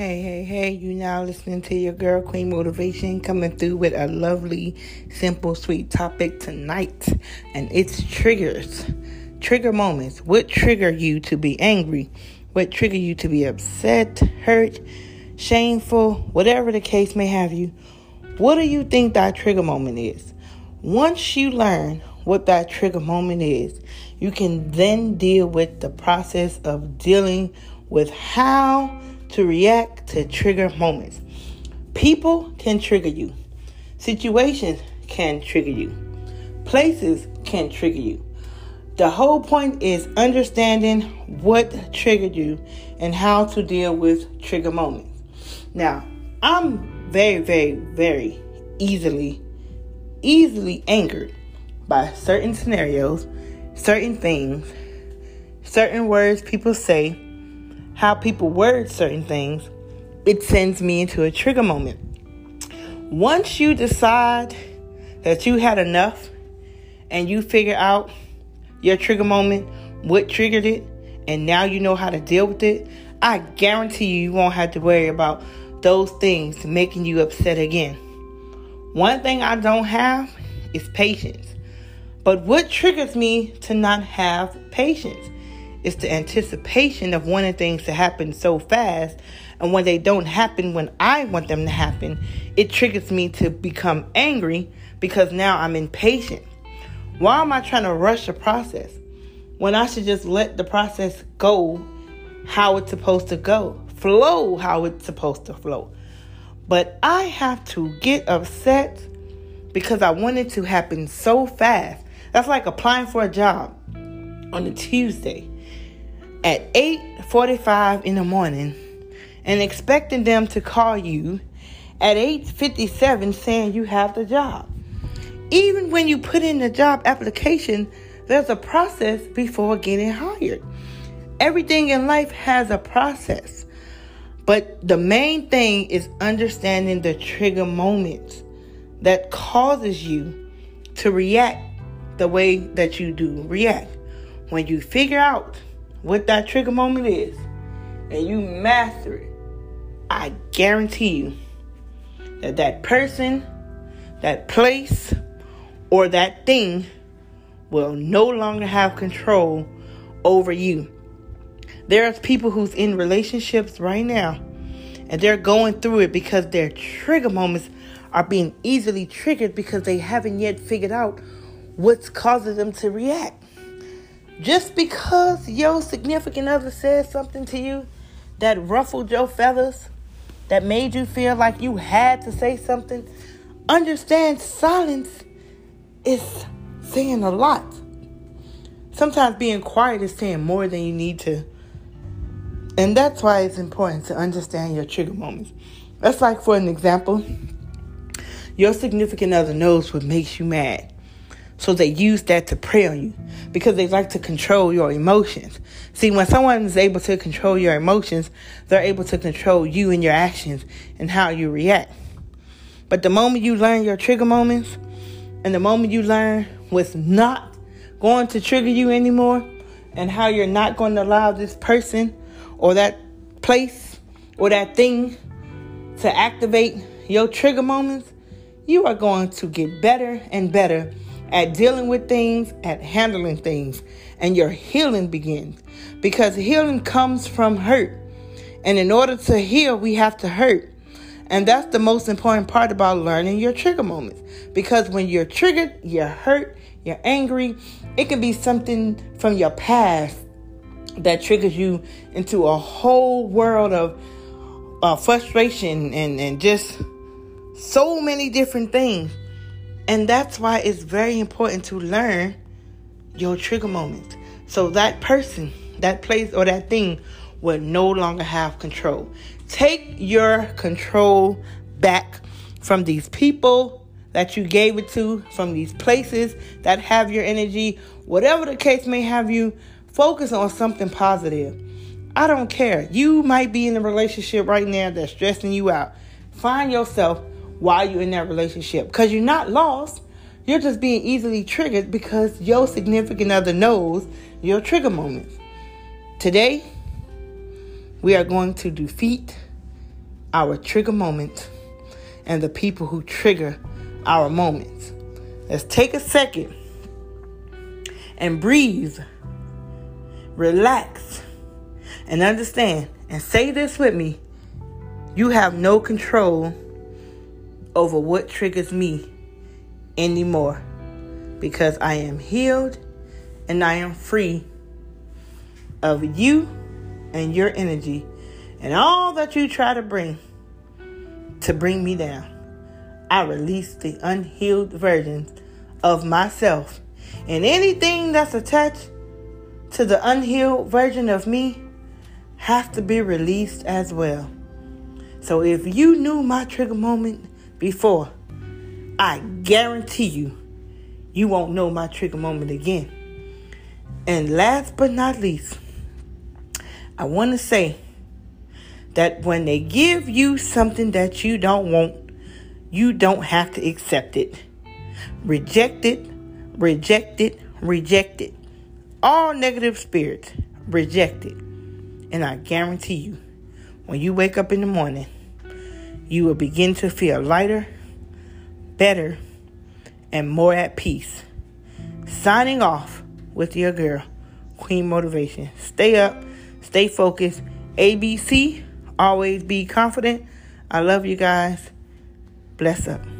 Hey, you now listening to your girl Queen Motivation, coming through with a lovely, simple, sweet topic tonight, and it's triggers. Trigger moments. What trigger you to be angry? What trigger you to be upset, hurt, shameful, whatever the case may have you? What do you think that trigger moment is? Once you learn what that trigger moment is, you can then deal with the process of dealing with how to react to trigger moments. People can trigger you. Situations can trigger you. Places can trigger you. The whole point is understanding what triggered you and how to deal with trigger moments. Now, I'm very easily angered by certain scenarios, certain things, certain words people say, how people word certain things. It sends me into a trigger moment. Once you decide that you had enough and you figure out your trigger moment, what triggered it, and now you know how to deal with it, I guarantee you won't have to worry about those things making you upset again. One thing I don't have is patience. But what triggers me to not have patience? It's the anticipation of wanting things to happen so fast. And when they don't happen when I want them to happen, it triggers me to become angry because now I'm impatient. Why am I trying to rush the process when I should just let the process go how it's supposed to go? Flow how it's supposed to flow. But I have to get upset because I want it to happen so fast. That's like applying for a job on a Tuesday at 8:45 in the morning and expecting them to call you at 8:57 saying you have the job. Even when you put in the job application, there's a process before getting hired. Everything in life has a process. But the main thing is understanding the trigger moments that causes you to react the way that you do react. When you figure out what that trigger moment is, and you master it, I guarantee you that that person, that place, or that thing will no longer have control over you. There's people who's in relationships right now, and they're going through it because their trigger moments are being easily triggered because they haven't yet figured out what's causing them to react. Just because your significant other said something to you that ruffled your feathers, that made you feel like you had to say something, understand silence is saying a lot. Sometimes being quiet is saying more than you need to. And that's why it's important to understand your trigger moments. That's like, for an example, your significant other knows what makes you mad. So they use that to prey on you because they like to control your emotions. See, when someone is able to control your emotions, they're able to control you and your actions and how you react. But the moment you learn your trigger moments and the moment you learn what's not going to trigger you anymore and how you're not going to allow this person or that place or that thing to activate your trigger moments, you are going to get better and better at dealing with things, at handling things, and your healing begins. Because healing comes from hurt. And in order to heal, we have to hurt. And that's the most important part about learning your trigger moments. Because when you're triggered, you're hurt, you're angry. It can be something from your past that triggers you into a whole world of frustration and just so many different things. And that's why it's very important to learn your trigger moments. So that person, that place, or that thing will no longer have control. Take your control back from these people that you gave it to, from these places that have your energy. Whatever the case may have you, focus on something positive. I don't care. You might be in a relationship right now that's stressing you out. Find yourself while you're in that relationship, because you're not lost. You're just being easily triggered because your significant other knows your trigger moments. Today, we are going to defeat our trigger moments and the people who trigger our moments. Let's take a second and breathe, relax, and understand. And say this with me. You have no control over what triggers me anymore, because I am healed and I am free of you and your energy and all that you try to bring me down. I release the unhealed versions of myself, and anything that's attached to the unhealed version of me has to be released as well. So if you knew my trigger moment before, I guarantee you, you won't know my trigger moment again. And last but not least, I want to say that when they give you something that you don't want, you don't have to accept it. Reject it, reject it, reject it. All negative spirits, reject it. And I guarantee you, when you wake up in the morning, you will begin to feel lighter, better, and more at peace. Signing off with your girl, Queen Motivation. Stay up, stay focused. ABC, always be confident. I love you guys. Bless up.